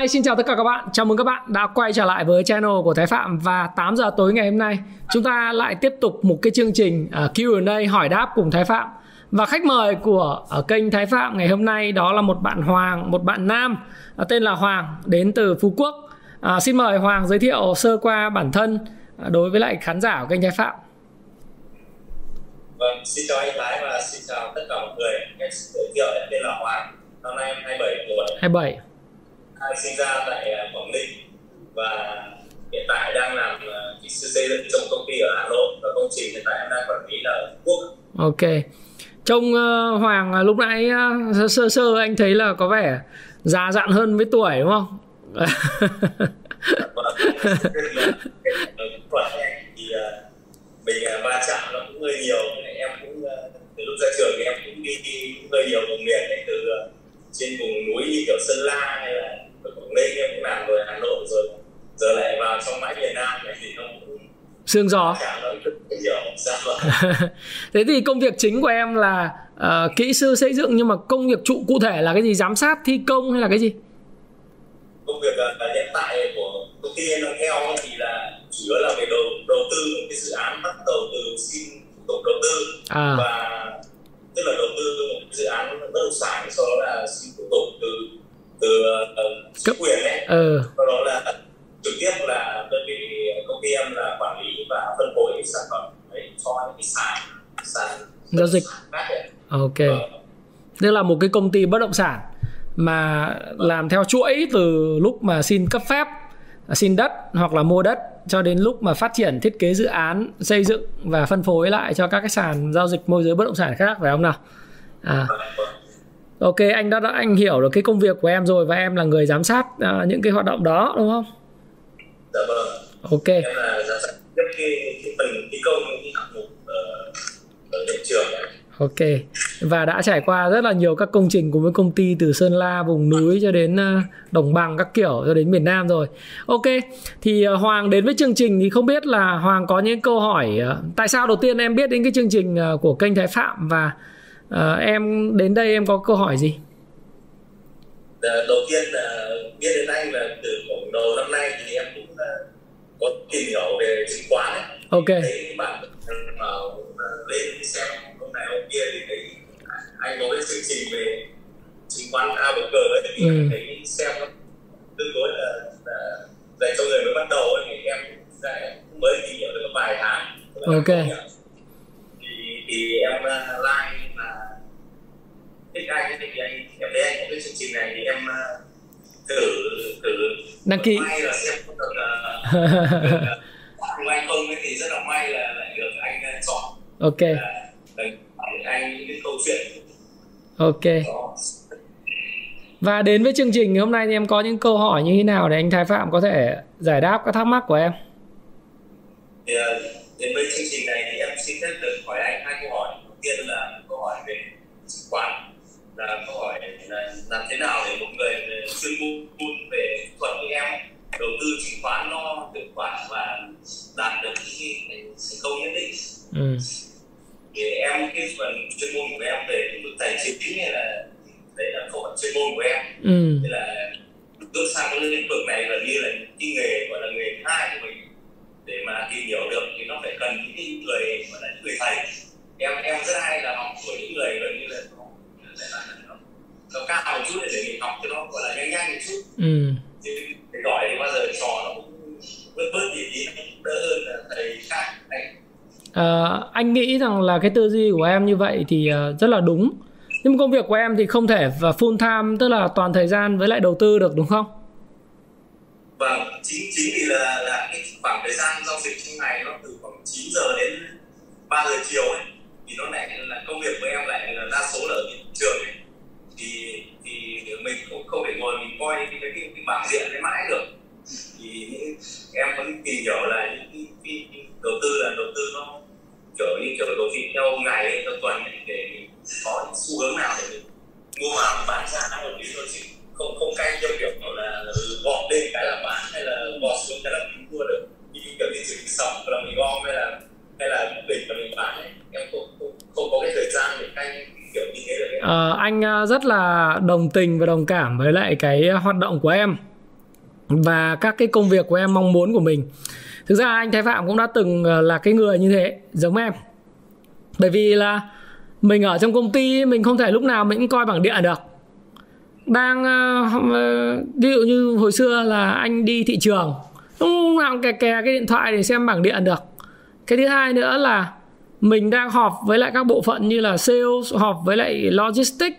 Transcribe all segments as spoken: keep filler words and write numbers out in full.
Hi, xin chào tất cả các bạn. Chào mừng các bạn đã quay trở lại với channel của Thái Phạm. Và tám giờ tối ngày hôm nay, chúng ta lại tiếp tục một cái chương trình Q and A hỏi đáp cùng Thái Phạm. Và khách mời của kênh Thái Phạm ngày hôm nay đó là một bạn Hoàng, một bạn nam tên là Hoàng, đến từ Phú Quốc. à, Xin mời Hoàng giới thiệu sơ qua bản thân đối với lại khán giả của kênh Thái Phạm. Vâng, xin chào anh Thái và xin chào tất cả mọi người. Em xin giới thiệu, em tên là Hoàng, năm nay em hai mươi bảy tuổi. hai mươi bảy. Anh sinh ra tại Quảng Ninh và hiện tại đang làm kỹ sư xây dựng trong công ty ở Hà Nội, và công trình hiện tại em đang quản lý ở Trung Quốc. Ok. Trông uh, Hoàng lúc nãy uh, sơ sơ anh thấy là có vẻ già dặn hơn với tuổi, đúng không? Thì mình va chạm nó cũng hơi nhiều, em cũng từ lúc ra trường thì em cũng đi hơi nhiều vùng miền, từ trên vùng núi như kiểu Sơn La hay là Quảng Ninh em cũng làm rồi, Hà Nội rồi, giờ lại vào trong bãi miền Nam này thì nó cũng sương gió. Thế thì công việc chính của em là uh, kỹ sư xây dựng, nhưng mà công việc trụ cụ thể là cái gì? Giám sát thi công hay là cái gì? Công việc uh, hiện tại của công ty em đang theo thì là chủ yếu là về đầu đầu tư cái dự án, bắt đầu từ xin thủ tục đầu tư à. Và tức là đầu tư một dự án bất động sản, sau đó là xin thủ tục từ từ chính uh, quyền ấy, ừ. Sau đó là trực tiếp là đơn vị công ty em là quản lý và phân phối sản phẩm đấy cho những cái sàn sàn giao dịch. Ok. Ờ. Tức là một cái công ty bất động sản mà làm theo chuỗi từ lúc mà xin cấp phép, xin đất hoặc là mua đất cho đến lúc mà phát triển, thiết kế dự án, xây dựng và phân phối lại cho các cái sàn giao dịch môi giới bất động sản khác, phải không nào? À. Ok, anh đã, đã anh hiểu được cái công việc của em rồi, và em là người giám sát à, những cái hoạt động đó, đúng không? Dạ vâng. Ok. Em là giám sát tiếp cái phần thi công những hạng mục ở hiện trường. Ok. Và đã trải qua rất là nhiều các công trình cùng với công ty, từ Sơn La, vùng núi cho đến đồng bằng các kiểu, cho đến miền Nam rồi. Ok, thì Hoàng đến với chương trình thì không biết là Hoàng có những câu hỏi. Tại sao đầu tiên em biết đến cái chương trình của kênh Thái Phạm, và uh, em đến đây em có câu hỏi gì? Đầu tiên uh, biết đến anh là từ khoảng đầu năm nay thì em cũng uh, có tìm hiểu về chứng khoán ấy. Ok. Thấy bạn vào uh, lên xem hôm nay hôm kia thì thấy anh có cái chương trình về chứng khoán a bê xê ấy, thì ừ. thấy xem nó tương đối là, là dành cho người mới bắt đầu ấy, thì em cũng mới tìm hiểu được vài tháng. Ok. Thì, thì em uh, like thích anh ấy, thì anh em thấy anh có cái chương trình này thì em thử thử đăng ký là xem có được cùng anh không ấy, thì rất là may là lại được anh chọn. Ok. Là, anh những câu chuyện. Ok. Đó. Và đến với chương trình hôm nay thì em có những câu hỏi như thế nào để anh Thái Phạm có thể giải đáp các thắc mắc của em? Thì, đến với chương trình này thì em xin phép được hỏi anh hai câu hỏi. Đầu tiên là câu hỏi về chứng khoán, là câu hỏi là làm thế nào để một người chuyên môn về kỹ thuật như em đầu tư chứng khoán nó hiệu quả và đạt được những thành công nhất định. Ừ. Thì em cái phần chuyên môn của em về lĩnh vực tài chính hay là đấy là câu hỏi chuyên môn của em. Ừ. Thế là bước sang cái lĩnh vực này gần như là cái nghề gọi là nghề thứ hai của mình, để mà tìm hiểu được thì nó phải cần những người gọi là những người thầy. Em em rất hay là học của những người gần như là nó cao một chút để mình học cho nó gọi là nhanh nhanh một chút. Ừ. Chứ thầy giỏi thì bao giờ trò nó cũng bớt bớt gì thì nó cũng đỡ hơn là thầy khác. À, anh nghĩ rằng là cái tư duy của em như vậy thì rất là đúng. Nhưng công việc của em thì không thể và full time, tức là toàn thời gian với lại đầu tư được, đúng không? Vâng, chính chính thì là, là cái khoảng thời gian giao dịch trong ngày nó từ khoảng chín giờ đến ba giờ chiều ấy, thì nó lại là công việc của em lại là đa số là ở thị trường ấy, thì thì mình cũng không thể ngồi mình coi những cái, cái, cái bảng điện cái mãi được. Thì em vẫn tìm hiểu là những cái, cái, cái đầu tư là đầu tư nó kiểu như kiểu đầu tư theo ngày hay theo tuần ấy, để mình có những xu hướng nào để mình mua hàng bán ra nó hợp lý thôi, chứ không không canh theo kiểu là gọt lên cái là bán hay là gọt xuống cái là mình mua được. Như kiểu như chỉ sọc là mình gom hay là hay là đỉnh là mình bán ấy. Em không, không, không có cái thời gian để canh kiểu như thế được. À, anh rất là đồng tình và đồng cảm với lại cái hoạt động của em và các cái công việc của em mong muốn của mình. Thực ra anh Thái Phạm cũng đã từng là cái người như thế giống em. Bởi vì là mình ở trong công ty mình không thể lúc nào mình cũng coi bảng điện được. Đang ví dụ như hồi xưa là anh đi thị trường lúc nào cũng kè kè cái điện thoại để xem bảng điện được. Cái thứ hai nữa là mình đang họp với lại các bộ phận như là sales, họp với lại logistics,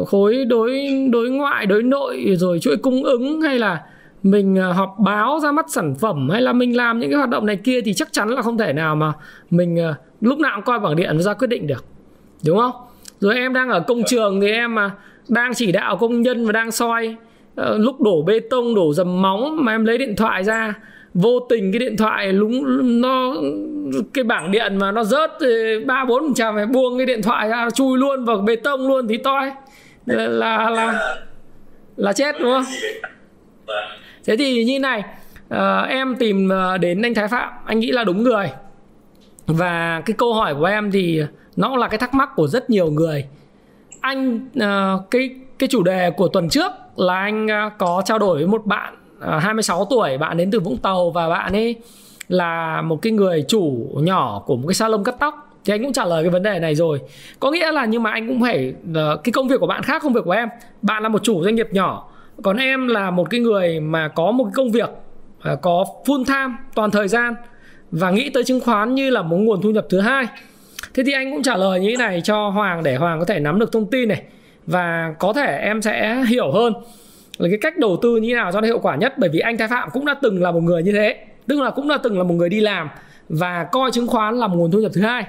Uh, khối đối đối ngoại, đối nội, rồi chuỗi cung ứng, hay là mình uh, họp báo ra mắt sản phẩm, hay là mình làm những cái hoạt động này kia, thì chắc chắn là không thể nào mà mình uh, lúc nào cũng coi bảng điện ra quyết định được, đúng không? Rồi em đang ở công trường thì em mà uh, đang chỉ đạo công nhân và đang soi uh, lúc đổ bê tông, đổ dầm móng mà em lấy điện thoại ra, vô tình cái điện thoại lúng nó cái bảng điện mà nó rớt ba bốn phần trăm, phải buông cái điện thoại ra chui luôn vào bê tông luôn thì toi là là là, là chết, đúng không? Thế thì như này, à, em tìm đến anh Thái Phạm, anh nghĩ là đúng người, và cái câu hỏi của em thì nó cũng là cái thắc mắc của rất nhiều người. Anh à, cái cái chủ đề của tuần trước là anh có trao đổi với một bạn hai mươi sáu tuổi, bạn đến từ Vũng Tàu, và bạn ấy là một cái người chủ nhỏ của một cái salon cắt tóc. Thì anh cũng trả lời cái vấn đề này rồi. Có nghĩa là nhưng mà anh cũng phải, cái công việc của bạn khác công việc của em. Bạn là một chủ doanh nghiệp nhỏ, còn em là một cái người mà có một cái công việc có full time, toàn thời gian, và nghĩ tới chứng khoán như là một nguồn thu nhập thứ hai. Thế thì anh cũng trả lời như thế này cho Hoàng, để Hoàng có thể nắm được thông tin này, và có thể em sẽ hiểu hơn là cái cách đầu tư như thế nào cho nó hiệu quả nhất. Bởi vì anh Thái Phạm cũng đã từng là một người như thế, tức là cũng đã từng là một người đi làm và coi chứng khoán là một nguồn thu nhập thứ hai,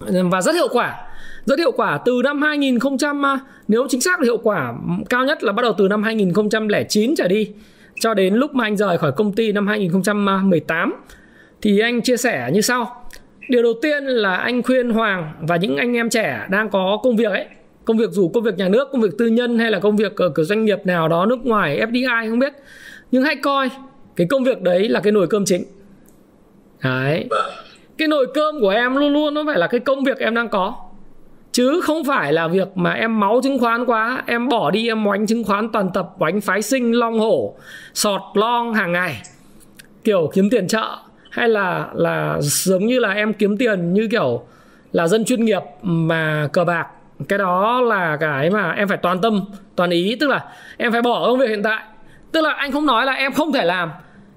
và rất hiệu quả. Rất hiệu quả từ năm hai nghìn, nếu chính xác là hiệu quả cao nhất là bắt đầu từ năm hai nghìn không trăm lẻ chín trở đi, cho đến lúc mà anh rời khỏi công ty năm hai nghìn không trăm mười tám. Thì anh chia sẻ như sau. Điều đầu tiên là anh khuyên Hoàng và những anh em trẻ đang có công việc ấy, công việc dù công việc nhà nước, công việc tư nhân, hay là công việc ở doanh nghiệp nào đó nước ngoài, ép đê i không biết, nhưng hãy coi cái công việc đấy là cái nồi cơm chính. Đấy. Cái nồi cơm của em luôn luôn nó phải là cái công việc em đang có, chứ không phải là việc mà em máu chứng khoán quá, em bỏ đi em oánh chứng khoán toàn tập, oánh phái sinh, long hổ, sọt long hàng ngày, kiểu kiếm tiền chợ, hay là là giống như là em kiếm tiền như kiểu là dân chuyên nghiệp mà cờ bạc. Cái đó là cái mà em phải toàn tâm, toàn ý. Tức là em phải bỏ công việc hiện tại. Tức là anh không nói là em không thể làm.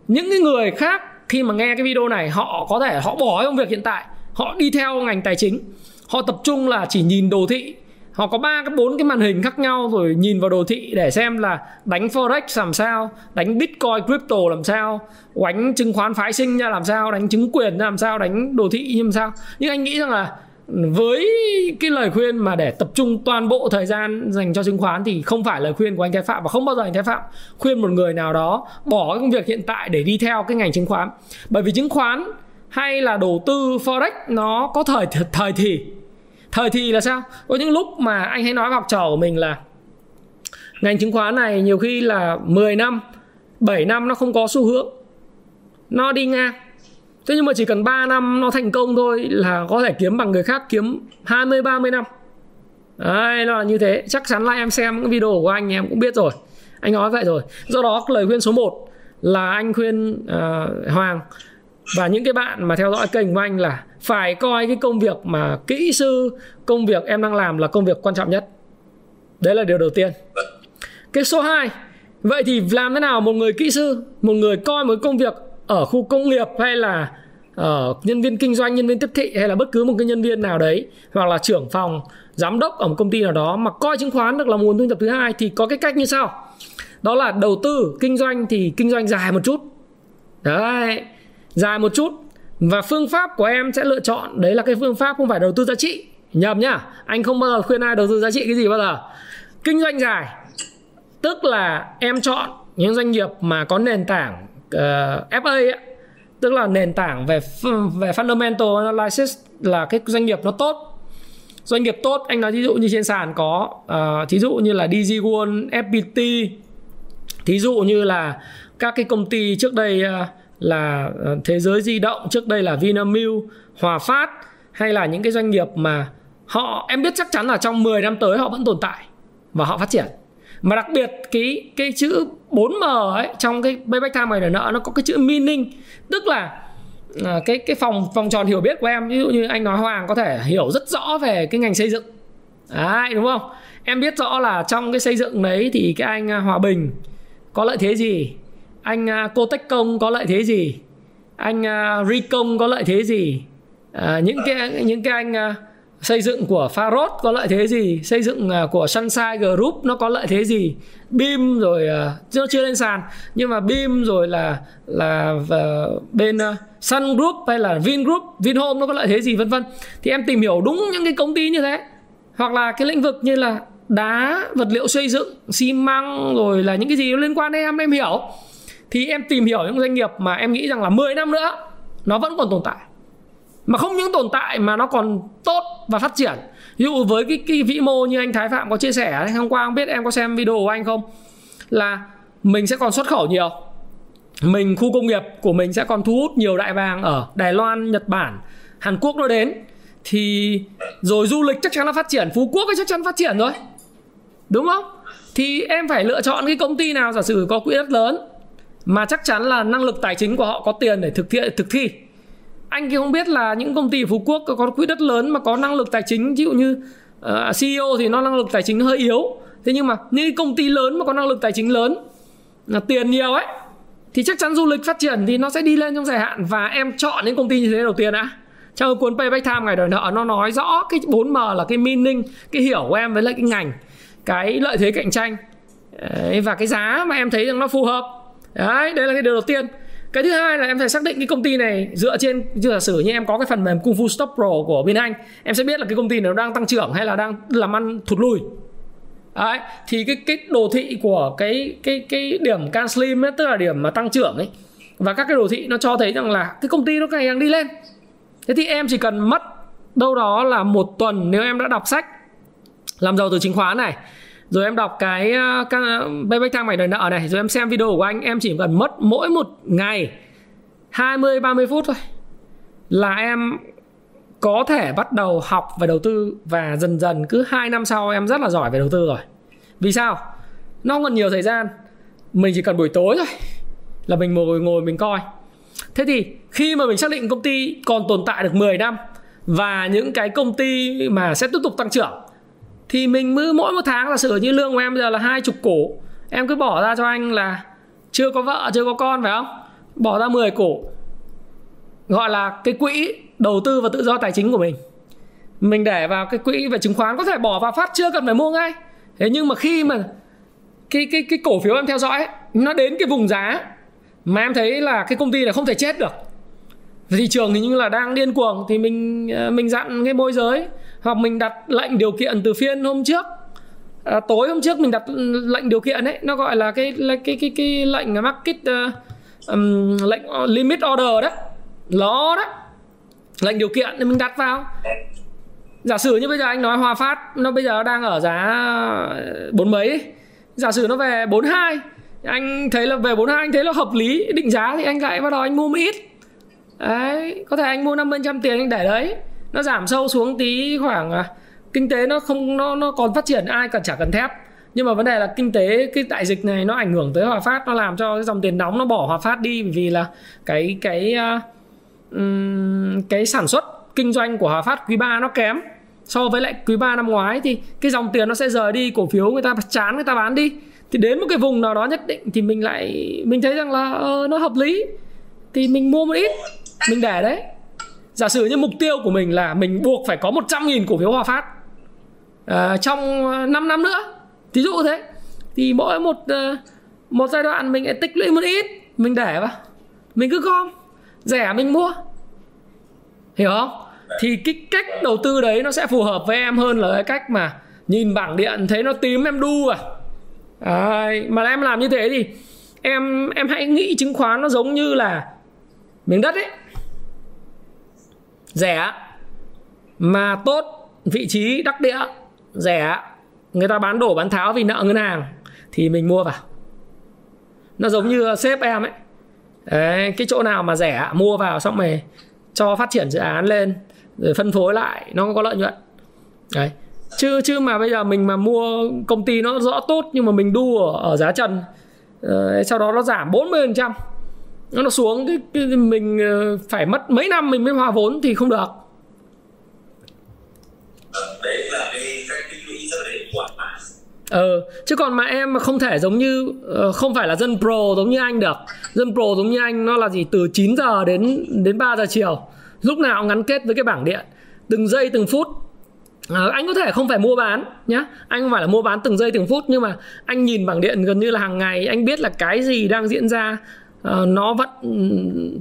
Những cái người khác khi mà nghe cái video này, họ có thể họ bỏ công việc hiện tại, họ đi theo ngành tài chính, họ tập trung là chỉ nhìn đồ thị, họ có ba cái bốn cái màn hình khác nhau rồi nhìn vào đồ thị để xem là đánh forex làm sao, đánh bitcoin crypto làm sao, đánh chứng khoán phái sinh ra làm sao, đánh chứng quyền ra làm sao, đánh đồ thị như làm sao. Nhưng anh nghĩ rằng là với cái lời khuyên mà để tập trung toàn bộ thời gian dành cho chứng khoán thì không phải lời khuyên của anh Thái Phạm, và không bao giờ anh Thái Phạm khuyên một người nào đó bỏ công việc hiện tại để đi theo cái ngành chứng khoán. Bởi vì chứng khoán hay là đầu tư forex nó có thời thời thì. Thời thì là sao? Có những lúc mà anh hay nói với học trò của mình là ngành chứng khoán này nhiều khi là mười năm, bảy năm nó không có xu hướng, nó đi ngang. Thế nhưng mà chỉ cần ba năm nó thành công thôi là có thể kiếm bằng người khác kiếm hai mươi ba mươi năm. Đấy, nó là như thế. Chắc chắn là em xem những video của anh em cũng biết rồi. Anh nói vậy rồi. Do đó lời khuyên số một là anh khuyên uh, Hoàng và những cái bạn mà theo dõi kênh của anh là phải coi cái công việc mà kỹ sư, công việc em đang làm là công việc quan trọng nhất. Đấy là điều đầu tiên. Cái số hai, vậy thì làm thế nào một người kỹ sư, một người coi một công việc ở khu công nghiệp, hay là ở nhân viên kinh doanh, nhân viên tiếp thị, hay là bất cứ một cái nhân viên nào đấy, hoặc là trưởng phòng, giám đốc ở một công ty nào đó mà coi chứng khoán được là nguồn thu nhập thứ hai, thì có cái cách như sau. Đó là đầu tư kinh doanh thì kinh doanh dài một chút. Đấy, dài một chút. Và phương pháp của em sẽ lựa chọn đấy là cái phương pháp không phải đầu tư giá trị. Nhầm nhá, anh không bao giờ khuyên ai đầu tư giá trị cái gì bao giờ. Kinh doanh dài Tức là em chọn những doanh nghiệp mà có nền tảng uh, ép a, tức là nền tảng về về fundamental analysis, là cái doanh nghiệp nó tốt. Doanh nghiệp tốt, anh nói thí dụ như trên sàn có uh, thí dụ như là đê giê vê kép, ép pê tê, thí dụ như là các cái công ty trước đây uh, là Thế Giới Di Động, trước đây là Vinamilk, Hòa Phát, hay là những cái doanh nghiệp mà họ, em biết chắc chắn là trong mười năm tới họ vẫn tồn tại và họ phát triển. Mà đặc biệt cái, cái chữ bốn em ấy, trong cái payback time này nợ nó có cái chữ meaning. Tức là cái, cái phòng, phòng tròn hiểu biết của em, ví dụ như anh nói Hoàng có thể hiểu rất rõ về cái ngành xây dựng đấy, đúng không? Em biết rõ là trong cái xây dựng đấy thì cái anh Hòa Bình có lợi thế gì, anh Cotec Công có lợi thế gì, anh Recom có lợi thế gì, à, những, cái, những cái anh xây dựng của Faros có lợi thế gì, xây dựng của Sunshine Group nó có lợi thế gì, bê i em rồi nó chưa lên sàn nhưng mà bê i em rồi là là bên Sun Group hay là Vin Group, Vinhome nó có lợi thế gì, vân vân. Thì em tìm hiểu đúng những cái công ty như thế, hoặc là cái lĩnh vực như là đá, vật liệu xây dựng, xi măng, rồi là những cái gì nó liên quan đến em em hiểu. Thì em tìm hiểu những doanh nghiệp mà em nghĩ rằng là mười năm nữa nó vẫn còn tồn tại. Mà không những tồn tại mà nó còn tốt và phát triển. Ví dụ với cái, cái vĩ mô như anh Thái Phạm có chia sẻ hôm qua, không biết em có xem video của anh không, là mình sẽ còn xuất khẩu nhiều. Mình, khu công nghiệp của mình sẽ còn thu hút nhiều đại vàng ở Đài Loan, Nhật Bản, Hàn Quốc nó đến. Thì rồi du lịch chắc chắn nó phát triển, Phú Quốc chắc chắn phát triển rồi, đúng không? Thì em phải lựa chọn cái công ty nào giả sử có quỹ đất lớn, mà chắc chắn là năng lực tài chính của họ có tiền để thực hiện thực thi. Anh kia không biết là những công ty Phú Quốc có quỹ đất lớn mà có năng lực tài chính, ví dụ như uh, xê e ô thì nó năng lực tài chính hơi yếu. Thế nhưng mà những công ty lớn mà có năng lực tài chính lớn, là tiền nhiều ấy, thì chắc chắn du lịch phát triển thì nó sẽ đi lên trong dài hạn. Và em chọn những công ty như thế đầu tiên đã. Trong cuốn Payback Time ngày đòi nợ nó nói rõ cái bốn em là cái meaning, cái hiểu của em với lại cái ngành, cái lợi thế cạnh tranh và cái giá mà em thấy rằng nó phù hợp. Đấy, đấy là cái điều đầu tiên. Cái thứ hai là em phải xác định cái công ty này dựa trên, giả sử như em có cái phần mềm Kung Fu Stock Pro của Vinh Anh, em sẽ biết là cái công ty này nó đang tăng trưởng hay là đang làm ăn thụt lùi. Đấy, thì cái cái đồ thị của cái cái cái điểm can slim ấy, tức là điểm mà tăng trưởng ấy, và các cái đồ thị nó cho thấy rằng là cái công ty nó ngày càng đi lên. Thế thì em chỉ cần mất đâu đó là một tuần, nếu em đã đọc sách Làm Giàu Từ Chứng Khoán này, rồi em đọc cái Payback Time Ngày Đòi Nợ này, rồi em xem video của anh, em chỉ cần mất mỗi một ngày hai mươi ba mươi phút thôi là em có thể bắt đầu học về đầu tư. Và dần dần cứ hai năm sau em rất là giỏi về đầu tư rồi. Vì sao? Nó không cần nhiều thời gian, mình chỉ cần buổi tối thôi là mình ngồi, ngồi mình coi. Thế thì khi mà mình xác định công ty còn tồn tại được mười năm và những cái công ty mà sẽ tiếp tục tăng trưởng, thì mình mới mỗi một tháng là sửa như lương của em bây giờ là hai mươi cổ, em cứ bỏ ra cho anh là chưa có vợ, chưa có con, phải không? Bỏ ra mười cổ, gọi là cái quỹ đầu tư và tự do tài chính của mình. Mình để vào cái quỹ về chứng khoán, có thể bỏ vào phát, chưa cần phải mua ngay. Thế nhưng mà khi mà cái, cái, cái cổ phiếu em theo dõi ấy, nó đến cái vùng giá mà em thấy là cái công ty này không thể chết được, thị trường thì như là đang điên cuồng, thì mình mình dặn cái môi giới, hoặc mình đặt lệnh điều kiện từ phiên hôm trước, à, tối hôm trước mình đặt lệnh điều kiện ấy, nó gọi là cái cái cái cái, cái lệnh market uh, um, lệnh limit order đó, nó đó, lệnh điều kiện thì mình đặt vào. Giả sử như bây giờ anh nói Hòa Phát nó bây giờ đang ở giá bốn mấy ấy. Giả sử nó về bốn hai, anh thấy là về bốn hai anh thấy là hợp lý định giá, thì anh lại bắt đầu anh mua ít. Đấy, có thể anh mua năm mươi phần trăm tiền anh để đấy, nó giảm sâu xuống tí khoảng à, kinh tế nó không nó nó còn phát triển, ai cần chả cần thép. Nhưng mà vấn đề là kinh tế, cái đại dịch này nó ảnh hưởng tới Hòa Phát, nó làm cho cái dòng tiền nóng nó bỏ Hòa Phát đi, bởi vì là cái cái uh, um, cái sản xuất kinh doanh của Hòa Phát quý ba nó kém so với lại quý ba năm ngoái, thì cái dòng tiền nó sẽ rời đi, cổ phiếu người ta chán người ta bán đi. Thì đến một cái vùng nào đó nhất định thì mình lại mình thấy rằng là uh, nó hợp lý thì mình mua một ít, mình để đấy. Giả sử như mục tiêu của mình là mình buộc phải có một trăm nghìn cổ phiếu Hòa Phát à, trong năm năm nữa, ví dụ thế, thì mỗi một một giai đoạn mình lại tích lũy một ít, mình để vào, mình cứ gom, rẻ mình mua, hiểu không? Thì cái cách đầu tư đấy nó sẽ phù hợp với em hơn là cái cách mà nhìn bảng điện thấy nó tím em đu à, Đấy, mà em làm như thế thì em em hãy nghĩ chứng khoán nó giống như là miếng đất ấy, rẻ mà tốt, vị trí đắc địa, rẻ, người ta bán đổ bán tháo vì nợ ngân hàng thì mình mua vào. Nó giống như sếp em ấy. Đấy, cái chỗ nào mà rẻ mua vào, xong rồi cho phát triển dự án lên rồi phân phối lại, nó có lợi nhuận. Đấy. Chứ chứ mà bây giờ mình mà mua công ty nó rõ tốt nhưng mà mình đu ở, ở giá trần, ờ, sau đó nó giảm bốn mươi phần trăm, nó xuống cái, cái mình phải mất mấy năm mình mới hòa vốn thì không được. Đấy là cái tích lũy rất là hiệu quả mà. Ờ, chứ còn mà em mà không thể giống như, không phải là dân pro giống như anh được. Dân pro giống như anh nó là gì, từ chín giờ đến đến ba giờ chiều, lúc nào ngắn kết với cái bảng điện, từng giây từng phút. À, anh có thể không phải mua bán nhá, anh không phải là mua bán từng giây từng phút, nhưng mà anh nhìn bảng điện gần như là hàng ngày, anh biết là cái gì đang diễn ra. À, nó vẫn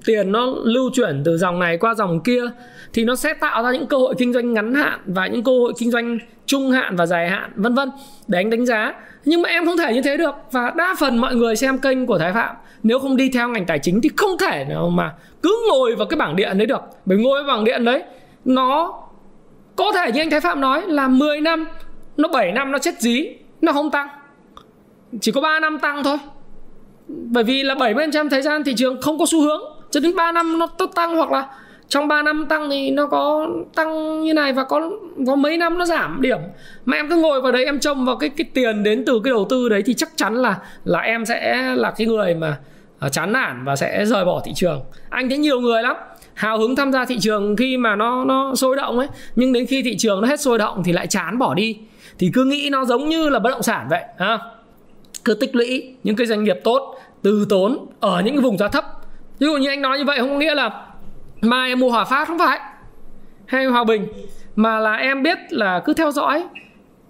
tiền nó lưu chuyển từ dòng này qua dòng kia thì nó sẽ tạo ra những cơ hội kinh doanh ngắn hạn và những cơ hội kinh doanh trung hạn và dài hạn, vân vân, để anh đánh giá. Nhưng mà em không thể như thế được, và đa phần mọi người xem kênh của Thái Phạm nếu không đi theo ngành tài chính thì không thể nào mà cứ ngồi vào cái bảng điện đấy được. Bởi ngồi vào bảng điện đấy, nó có thể như anh Thái Phạm nói là mười năm, nó bảy năm nó chết dí, nó không tăng, chỉ có ba năm tăng thôi. Bởi vì là bảy mươi phần trăm thời gian thị trường không có xu hướng, cho đến ba năm nó tăng, hoặc là trong ba năm tăng thì nó có tăng như này, và có, có mấy năm nó giảm điểm. Mà em cứ ngồi vào đấy em trông vào cái, cái tiền đến từ cái đầu tư đấy thì chắc chắn là, là em sẽ là cái người mà chán nản và sẽ rời bỏ thị trường. Anh thấy nhiều người lắm hào hứng tham gia thị trường khi mà nó, nó sôi động ấy, nhưng đến khi thị trường nó hết sôi động thì lại chán bỏ đi. Thì cứ nghĩ nó giống như là bất động sản vậy ha. Cứ tích lũy những cái doanh nghiệp tốt, từ tốn ở những cái vùng giá thấp. Ví dụ như anh nói như vậy không có nghĩa là mai em mua Hòa Phát, không phải, hay Hòa Bình, mà là em biết là cứ theo dõi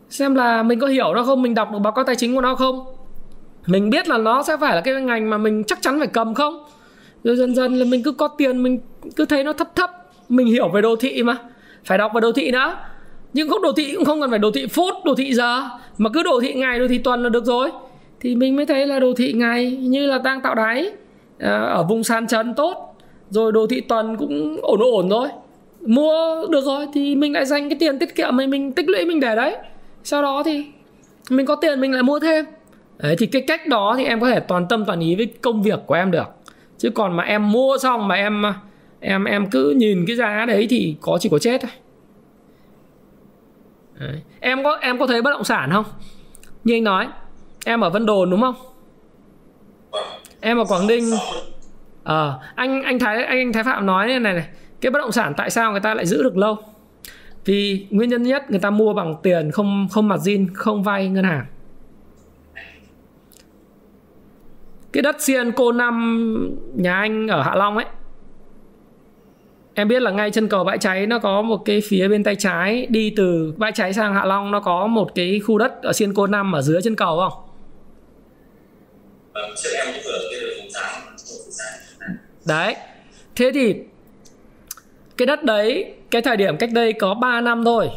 xem là mình có hiểu nó không, mình đọc được báo cáo tài chính của nó không, mình biết là nó sẽ phải là cái ngành mà mình chắc chắn phải cầm không. Rồi dần dần là mình cứ có tiền, mình cứ thấy nó thấp thấp. Mình hiểu về đồ thị mà, phải đọc về đồ thị nữa. Nhưng không, đồ thị cũng không cần phải đồ thị phút, đồ thị giờ, mà cứ đồ thị ngày, đồ thị tuần là được rồi. Thì mình mới thấy là đồ thị ngày như là đang tạo đáy ở vùng sàn trần tốt, rồi đồ thị tuần cũng ổn ổn rồi, mua được rồi, thì mình lại dành cái tiền tiết kiệm mình, mình tích lũy mình để đấy. Sau đó thì mình có tiền mình lại mua thêm. Đấy, thì cái cách đó thì em có thể toàn tâm toàn ý với công việc của em được. Chứ còn mà em mua xong mà em em em cứ nhìn cái giá đấy thì có chỉ có chết thôi. Đấy. Em có em có thấy bất động sản không? Như anh nói, em ở Vân Đồn đúng không? Em ở Quảng Ninh. À, anh anh Thái anh, anh Thái Phạm nói này, này này, cái bất động sản tại sao người ta lại giữ được lâu? Vì nguyên nhân nhất, người ta mua bằng tiền không không margin, không vay ngân hàng. Cái đất xiên cô năm nhà anh ở Hạ Long ấy, em biết là ngay chân cầu Bãi Cháy nó có một cái phía bên tay trái, đi từ Bãi Cháy sang Hạ Long nó có một cái khu đất ở xiên cô năm ở dưới chân cầu không? Đấy, thế thì cái đất đấy, cái thời điểm cách đây có ba năm thôi,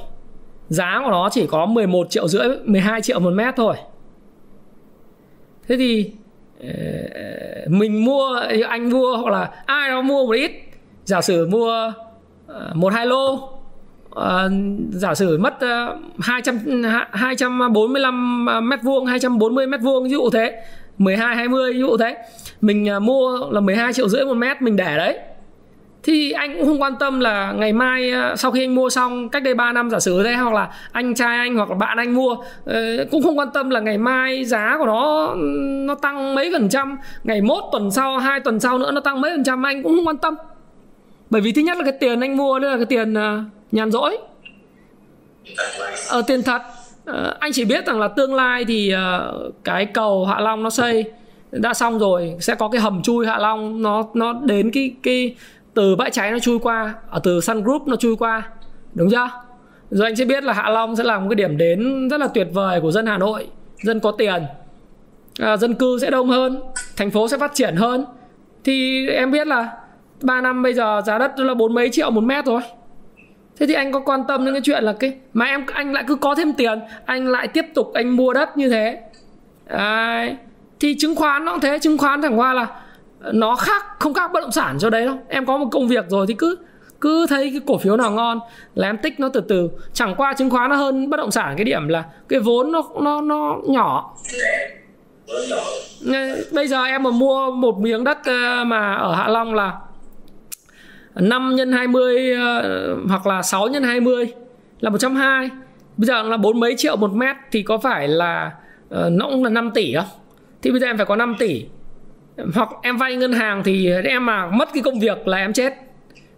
giá của nó chỉ có mười một triệu rưỡi, mười hai triệu một mét thôi. Thế thì mình mua, anh mua hoặc là ai đó mua một ít, giả sử mua một hai lô, giả sử mất hai trăm bốn mươi lăm mét vuông, hai trăm bốn mươi mét vuông, ví dụ thế, mười hai hai mươi, ví dụ thế, mình mua là mười hai triệu rưỡi một mét, mình để đấy. Thì anh cũng không quan tâm là ngày mai sau khi anh mua xong cách đây ba năm giả sử thế, hoặc là anh trai anh hoặc là bạn anh mua, cũng không quan tâm là ngày mai giá của nó nó tăng mấy phần trăm, ngày mốt, tuần sau, hai tuần sau nữa nó tăng mấy phần trăm, anh cũng không quan tâm. Bởi vì thứ nhất là cái tiền anh mua đó là cái tiền nhàn rỗi, ờ, tiền thật. Anh chỉ biết rằng là tương lai thì cái cầu Hạ Long nó xây đã xong rồi, sẽ có cái hầm chui Hạ Long, nó nó đến cái cái từ Bãi Cháy nó chui qua, ở từ Sun Group nó chui qua, đúng chưa? Rồi anh sẽ biết là Hạ Long sẽ là một cái điểm đến rất là tuyệt vời của dân Hà Nội, dân có tiền, à, dân cư sẽ đông hơn, thành phố sẽ phát triển hơn. Thì em biết là ba năm bây giờ giá đất là bốn mấy triệu một mét rồi. Thế thì anh có quan tâm đến cái chuyện là cái mà em anh lại cứ có thêm tiền, anh lại tiếp tục anh mua đất như thế. Đấy. Thì chứng khoán nó cũng thế, chứng khoán chẳng qua là nó khác, không khác bất động sản cho đấy đâu. Em có một công việc rồi thì cứ cứ thấy cái cổ phiếu nào ngon là em tích nó từ từ. Chẳng qua chứng khoán nó hơn bất động sản cái điểm là cái vốn nó nó nó nhỏ. Bây giờ em mà mua một miếng đất mà ở Hạ Long là năm nhân hai mươi hoặc là sáu nhân hai mươi là một trăm hai mươi. Bây giờ là bốn mấy triệu một mét thì có phải là nó cũng là năm tỷ không? Thì bây giờ em phải có năm tỷ. Hoặc em vay ngân hàng thì em mà mất cái công việc là em chết.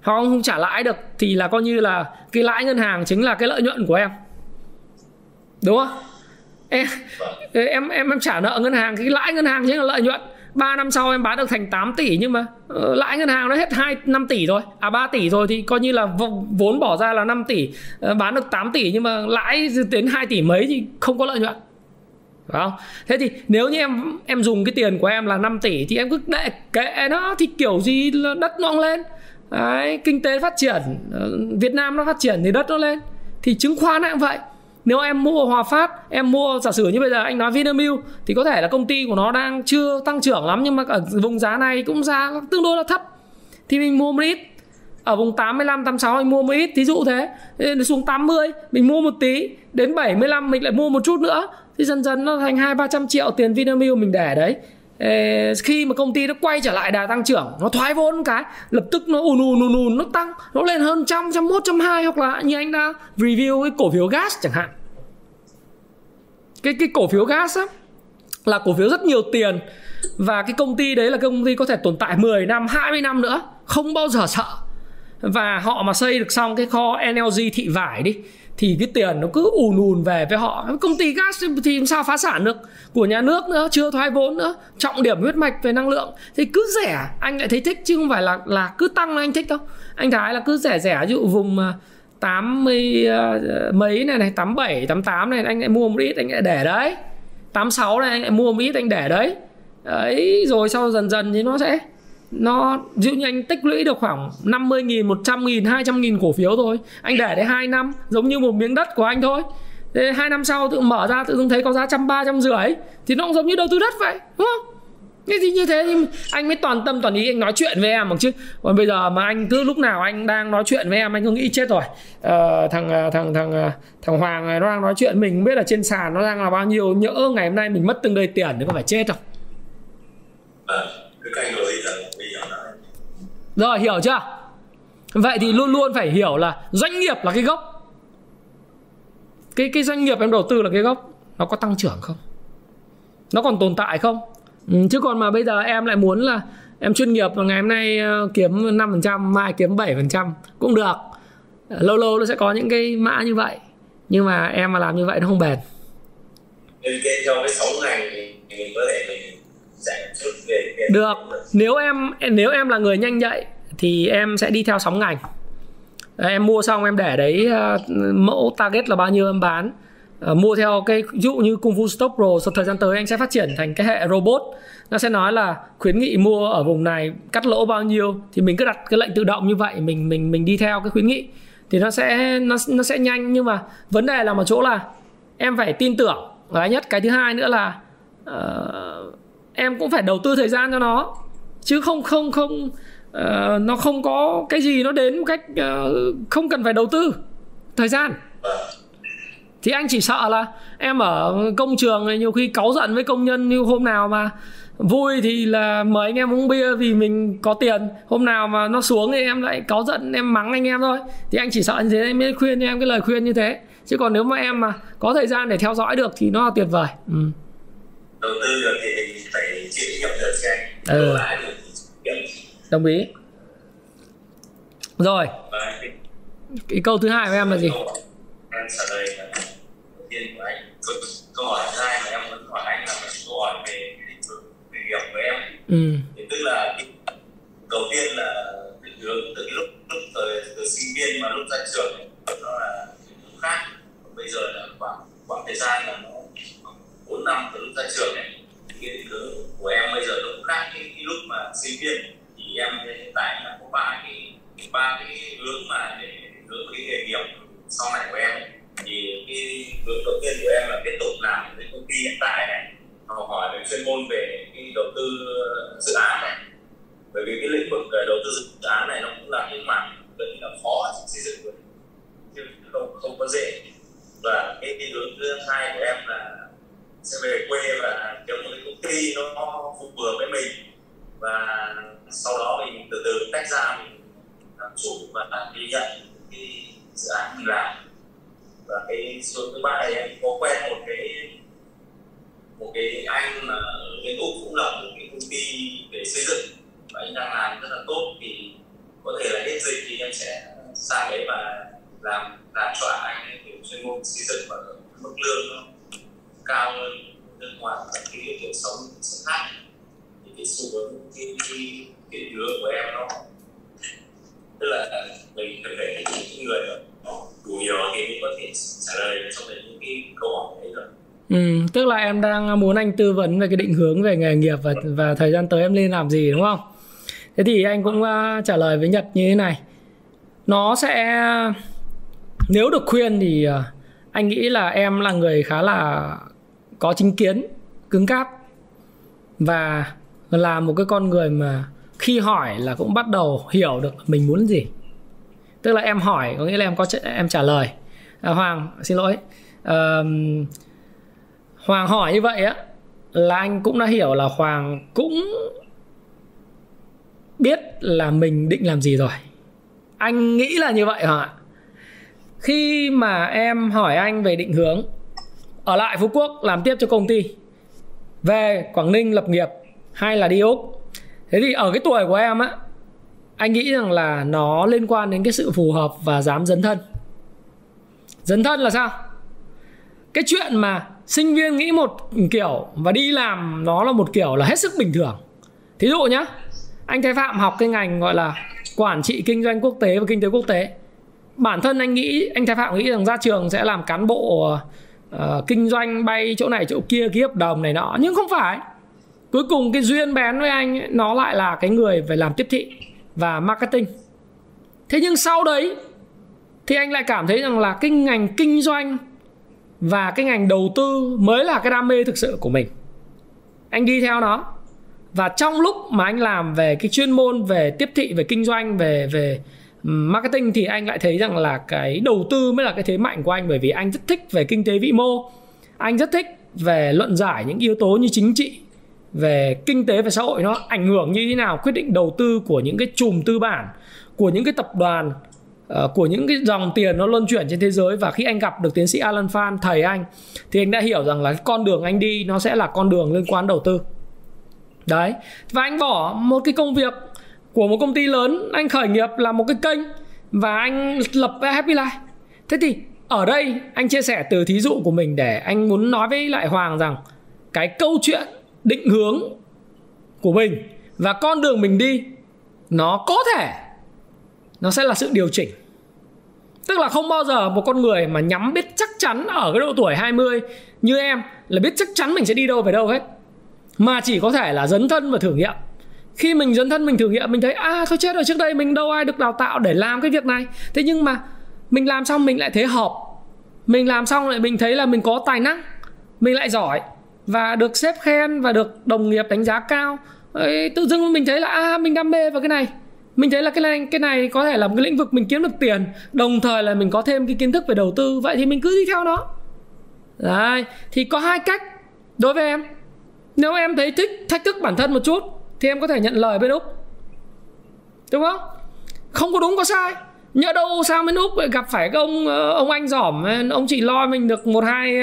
Hoặc không trả lãi được thì là coi như là cái lãi ngân hàng chính là cái lợi nhuận của em. Đúng không? Em em em, em trả nợ ngân hàng, cái lãi ngân hàng chính là lợi nhuận. ba năm sau em bán được thành tám tỷ nhưng mà lãi ngân hàng nó hết hai năm tỷ rồi, à ba tỷ rồi thì coi như là vốn bỏ ra là năm tỷ, bán được tám tỷ nhưng mà lãi đến hai tỷ mấy thì không có lợi nhuận. Phải không? Thế thì nếu như em em dùng cái tiền của em là năm tỷ thì em cứ để kệ nó thì kiểu gì là đất nó lên. Đấy, kinh tế phát triển, Việt Nam nó phát triển thì đất nó lên. Thì chứng khoán nó cũng vậy. Nếu em mua Hòa Phát, em mua giả sử như bây giờ anh nói Vinamilk thì có thể là công ty của nó đang chưa tăng trưởng lắm nhưng mà ở vùng giá này cũng giá tương đối là thấp. Thì mình mua một ít. Ở vùng tám mươi lăm, tám mươi sáu mình mua một ít, thí dụ thế. Đến xuống tám mươi mình mua một tí, đến bảy mươi lăm mình lại mua một chút nữa. Thì dần dần nó thành hai ba trăm triệu tiền Vinamilk mình để đấy. Khi mà công ty nó quay trở lại đà tăng trưởng, nó thoái vốn một cái, lập tức nó ùn ùn ùn ùn nó tăng, nó lên hơn trăm, trăm một, trăm hai, hoặc là như anh đã review cái cổ phiếu gas chẳng hạn. Cái cái cổ phiếu gas á, là cổ phiếu rất nhiều tiền và cái công ty đấy là công ty có thể tồn tại mười năm, hai mươi năm nữa, không bao giờ sợ. Và họ mà xây được xong cái kho en lờ giê Thị Vải đi thì cái tiền nó cứ ùn ùn về với họ. Công ty gas thì làm sao phá sản được, của nhà nước nữa, chưa thoái vốn nữa, trọng điểm huyết mạch về năng lượng. Thì cứ rẻ anh lại thấy thích, chứ không phải là là cứ tăng là anh thích đâu. Anh Thái là cứ rẻ rẻ, ví dụ vùng tám mươi mấy này này, tám mươi bảy, tám mươi tám này anh lại mua một ít anh lại để đấy, tám mươi sáu này anh lại mua một ít anh để đấy. Đấy, rồi sau dần dần thì nó sẽ nó ví dụ như anh tích lũy được khoảng năm mươi nghìn, một trăm nghìn, hai trăm nghìn cổ phiếu thôi, anh để đấy hai năm, giống như một miếng đất của anh thôi. Thế hai năm sau tự mở ra tự dưng thấy có giá một trăm ba mươi, một trăm rưỡi thì nó cũng giống như đầu tư đất vậy, đúng không? Thế thì như thế thì anh mới toàn tâm toàn ý anh nói chuyện với em bằng chứ. Còn bây giờ mà anh cứ lúc nào anh đang nói chuyện với em anh cứ nghĩ chết rồi ờ, thằng thằng thằng thằng Hoàng này nó đang nói chuyện mình không biết là trên sàn nó đang là bao nhiêu, nhỡ ngày hôm nay mình mất từng đời tiền thì có phải chết không? Rồi, hiểu chưa? Vậy thì luôn luôn phải hiểu là doanh nghiệp là cái gốc. Cái cái doanh nghiệp em đầu tư là cái gốc. Nó có tăng trưởng không? Nó còn tồn tại không? Ừ, chứ còn mà bây giờ em lại muốn là em chuyên nghiệp mà ngày hôm nay kiếm năm phần trăm, mai kiếm bảy phần trăm cũng được. Lâu lâu nó sẽ có những cái mã như vậy. Nhưng mà em mà làm như vậy nó không bền. Nên trong cái sáu ngành thì mình có thể mình được. Nếu em nếu em là người nhanh nhạy thì em sẽ đi theo sóng ngành. Em mua xong em để đấy mẫu target là bao nhiêu em bán. Mua theo cái ví dụ như Kung Fu Stock Pro, thời gian tới anh sẽ phát triển thành cái hệ robot. Nó sẽ nói là khuyến nghị mua ở vùng này, cắt lỗ bao nhiêu thì mình cứ đặt cái lệnh tự động như vậy, mình mình mình đi theo cái khuyến nghị thì nó sẽ nó nó sẽ nhanh. Nhưng mà vấn đề là một chỗ là em phải tin tưởng. Cái nhất, cái thứ hai nữa là uh, em cũng phải đầu tư thời gian cho nó chứ không không không uh, nó không có cái gì nó đến một cách uh, không cần phải đầu tư thời gian. Thì anh chỉ sợ là em ở công trường này nhiều khi cáu giận với công nhân, như hôm nào mà vui thì là mời anh em uống bia vì mình có tiền, hôm nào mà nó xuống thì em lại cáu giận em mắng anh em thôi. Thì anh chỉ sợ như thế nên mới khuyên cho em cái lời khuyên như thế. Chứ còn nếu mà em mà có thời gian để theo dõi được thì nó là tuyệt vời. Ừ. Đầu tư được thì mình phải chịu trách nhiệm được cho anh. Ừ. Đồng ý. Rồi. Cái câu thứ hai của em là gì? Em trả lời đầu tiên của anh. Câu hỏi thứ hai mà em muốn hỏi anh là câu hỏi về lĩnh vực nghề nghiệp của em. Ừ. Thì tức là đầu tiên là định hướng từ lúc lúc từ sinh viên mà lúc ra trường nó là hướng khác. Bây giờ là khoảng khoảng thời gian là nó bốn năm từ lúc ra trường này, cái định hướng của em bây giờ nó cũng khác cái, cái lúc mà sinh viên. Thì em hiện tại là có ba cái ba cái hướng mà để định hướng cái nghề nghiệp sau này của em. Thì cái hướng đầu tiên của em là tiếp tục làm với công ty hiện tại này, hoặc chuyên môn về cái đầu tư dự án này, bởi vì cái lĩnh vực đầu tư dự án này nó cũng là cái mảng gần như là khó trong xây dựng rồi, chứ không không có dễ. Và cái hướng thứ hai của em là sẽ về quê và kiếm một cái công ty nó phù hợp với mình, và sau đó mình từ từ tách ra, mình làm chủ và đi nhận cái dự án mình làm. Và cái xuống thứ ba này em có quen một cái một cái anh ở bên Úc cũng là một cái công ty về xây dựng và anh đang làm rất là tốt, thì có thể là hết dịch thì em sẽ sang đấy và làm làm cho anh ấy kiểu chuyên môn xây dựng và mức lương nó cao hơn nước ngoài và cái điều kiện sống sẽ khác. Thì cái xu hướng cái cái cái hướng của em nó tức là mình cần phải thấy những người đó đủ nhiều thì mới có thể trả lời trong những cái câu hỏi đấy rồi. Ừ, tức là em đang muốn anh tư vấn về cái định hướng về nghề nghiệp và và thời gian tới em nên làm gì, đúng không? Thế thì anh cũng uh, trả lời với Nhật như thế này. Nó sẽ, nếu được khuyên thì uh, anh nghĩ là em là người khá là có chính kiến, cứng cáp, và là một cái con người mà khi hỏi là cũng bắt đầu hiểu được mình muốn gì. Tức là em hỏi có nghĩa là em có em trả lời. À, Hoàng, xin lỗi. Uh, Hoàng hỏi như vậy á là anh cũng đã hiểu là Hoàng cũng biết là mình định làm gì rồi. Anh nghĩ là như vậy hả ạ? Khi mà em hỏi anh về định hướng ở lại Phú Quốc làm tiếp cho công ty, về Quảng Ninh lập nghiệp hay là đi Úc, thế thì ở cái tuổi của em á, anh nghĩ rằng là nó liên quan đến cái sự phù hợp và dám dấn thân. Dấn thân là sao? Cái chuyện mà sinh viên nghĩ một kiểu và đi làm nó là một kiểu là hết sức bình thường. Thí dụ nhá, anh Thái Phạm học cái ngành gọi là quản trị kinh doanh quốc tế và kinh tế quốc tế. Bản thân anh nghĩ, anh Thái Phạm nghĩ rằng ra trường sẽ làm cán bộ uh, kinh doanh, bay chỗ này chỗ kia, ký hợp đồng này nọ. Nhưng không phải. Cuối cùng cái duyên bén với anh ấy, nó lại là cái người phải làm tiếp thị và marketing. Thế nhưng sau đấy thì anh lại cảm thấy rằng là cái ngành kinh doanh và cái ngành đầu tư mới là cái đam mê thực sự của mình. Anh đi theo nó. Và trong lúc mà anh làm về cái chuyên môn về tiếp thị, về kinh doanh, về, về marketing thì anh lại thấy rằng là cái đầu tư mới là cái thế mạnh của anh. Bởi vì anh rất thích về kinh tế vĩ mô, anh rất thích về luận giải những yếu tố như chính trị, về kinh tế và xã hội nó ảnh hưởng như thế nào, quyết định đầu tư của những cái chùm tư bản, của những cái tập đoàn, của những cái dòng tiền nó luân chuyển trên thế giới. Và khi anh gặp được tiến sĩ Alan Phan, thầy anh, thì anh đã hiểu rằng là con đường anh đi nó sẽ là con đường liên quan đầu tư. Đấy. Và anh bỏ một cái công việc của một công ty lớn, anh khởi nghiệp là một cái kênh và anh lập Happy Life. Thế thì ở đây anh chia sẻ từ thí dụ của mình để anh muốn nói với lại Hoàng rằng cái câu chuyện định hướng của mình và con đường mình đi, nó có thể nó sẽ là sự điều chỉnh. Tức là không bao giờ một con người mà nhắm biết chắc chắn ở cái độ tuổi hai mươi như em là biết chắc chắn mình sẽ đi đâu về đâu hết, mà chỉ có thể là dấn thân và thử nghiệm. Khi mình dấn thân, mình thử nghiệm, mình thấy à thôi chết rồi, trước đây mình đâu ai được đào tạo để làm cái việc này. Thế nhưng mà mình làm xong mình lại thấy hợp, mình làm xong lại mình thấy là mình có tài năng, mình lại giỏi và được sếp khen và được đồng nghiệp đánh giá cao. Ê, tự dưng mình thấy là à mình đam mê vào cái này, mình thấy là cái này, cái này có thể là một cái lĩnh vực mình kiếm được tiền, đồng thời là mình có thêm cái kiến thức về đầu tư. Vậy thì mình cứ đi theo nó. Đấy, thì có hai cách đối với em. Nếu em thấy thích thách thức bản thân một chút thì em có thể nhận lời bên Úc, đúng không? Không có đúng có sai. Nhỡ đâu sao bên Úc gặp phải cái ông ông anh giỏm, ông chỉ lo mình được một hai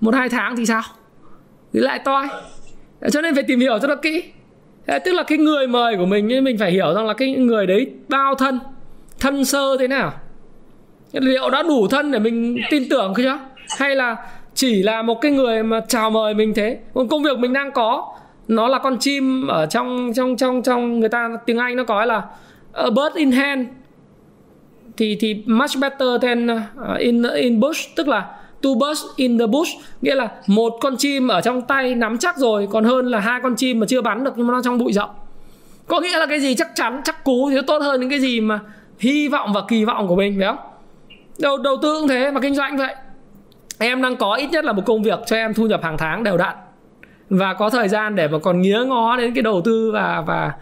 một hai tháng thì sao? Thì lại toi. Cho nên phải tìm hiểu rất là kỹ. Tức là cái người mời của mình, mình phải hiểu rằng là cái người đấy bao thân, thân sơ thế nào, liệu đã đủ thân để mình tin tưởng chưa, hay là chỉ là một cái người mà chào mời mình thế. Công việc mình đang có nó là con chim ở trong trong trong trong người ta tiếng Anh nó có là a bird in hand thì thì much better than in in bush, tức là two birds in the bush, nghĩa là một con chim ở trong tay nắm chắc rồi còn hơn là hai con chim mà chưa bắn được nhưng mà nó trong bụi rậm. Có nghĩa là cái gì chắc chắn, chắc cú thì nó tốt hơn những cái gì mà hy vọng và kỳ vọng của mình, phải không? Đầu đầu tư cũng thế, mà kinh doanh vậy. Em đang có ít nhất là một công việc cho em thu nhập hàng tháng đều đặn. và có thời gian để mà còn nghía ngó đến cái đầu tư và và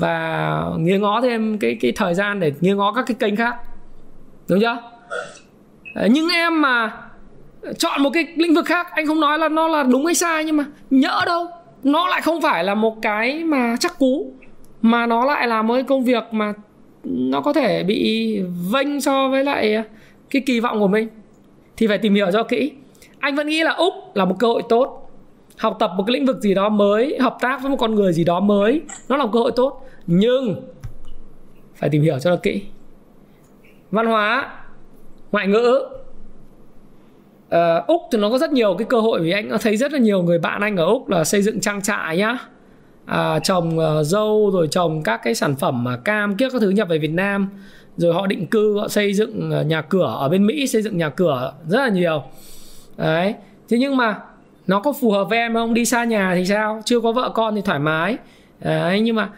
và nghía ngó thêm cái cái thời gian để nghía ngó các cái kênh khác, đúng chưa? Nhưng em mà chọn một cái lĩnh vực khác, anh không nói là nó là đúng hay sai, nhưng mà nhỡ đâu nó lại không phải là một cái mà chắc cú, mà nó lại là một cái công việc mà nó có thể bị vênh so với lại cái kỳ vọng của mình, thì phải tìm hiểu cho kỹ. Anh vẫn nghĩ là Úc là một cơ hội tốt, học tập một cái lĩnh vực gì đó mới, hợp tác với một con người gì đó mới, nó là một cơ hội tốt, nhưng phải tìm hiểu cho nó kỹ. Văn hóa, ngoại ngữ. Úc thì nó có rất nhiều cái cơ hội, vì anh thấy rất là nhiều người bạn anh ở Úc là xây dựng trang trại nhá, à, trồng uh, dâu, rồi trồng các cái sản phẩm uh, cam kiếc các thứ nhập về Việt Nam, rồi họ định cư, họ xây dựng uh, nhà cửa ở bên Mỹ, xây dựng nhà cửa rất là nhiều đấy. Thế nhưng mà nó có phù hợp với em không? Đi xa nhà thì sao? Chưa có vợ con thì thoải mái đấy, nhưng mà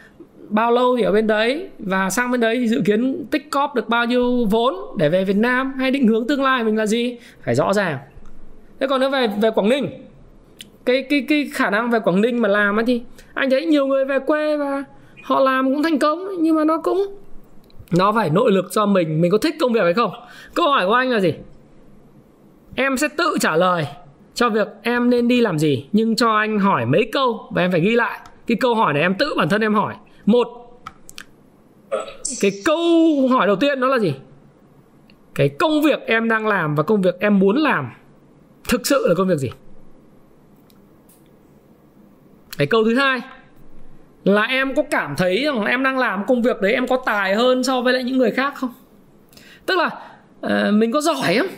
bao lâu thì ở bên đấy, và sang bên đấy thì dự kiến tích cóp được bao nhiêu vốn để về Việt Nam, hay định hướng tương lai mình là gì, phải rõ ràng. Thế còn nếu về về Quảng Ninh, cái cái cái khả năng về Quảng Ninh mà làm ấy, thì anh thấy nhiều người về quê và họ làm cũng thành công, nhưng mà nó cũng nó phải nội lực cho mình, mình có thích công việc hay không. Câu hỏi của anh là gì? Em sẽ tự trả lời cho việc em nên đi làm gì, nhưng cho anh hỏi mấy câu và em phải ghi lại cái câu hỏi này, em tự bản thân em hỏi. Một, cái câu hỏi đầu tiên đó là gì? Cái công việc em đang làm và công việc em muốn làm thực sự là công việc gì? Cái câu thứ hai là em có cảm thấy rằng em đang làm công việc đấy em có tài hơn so với lại những người khác không? Tức là uh, mình có giỏi không?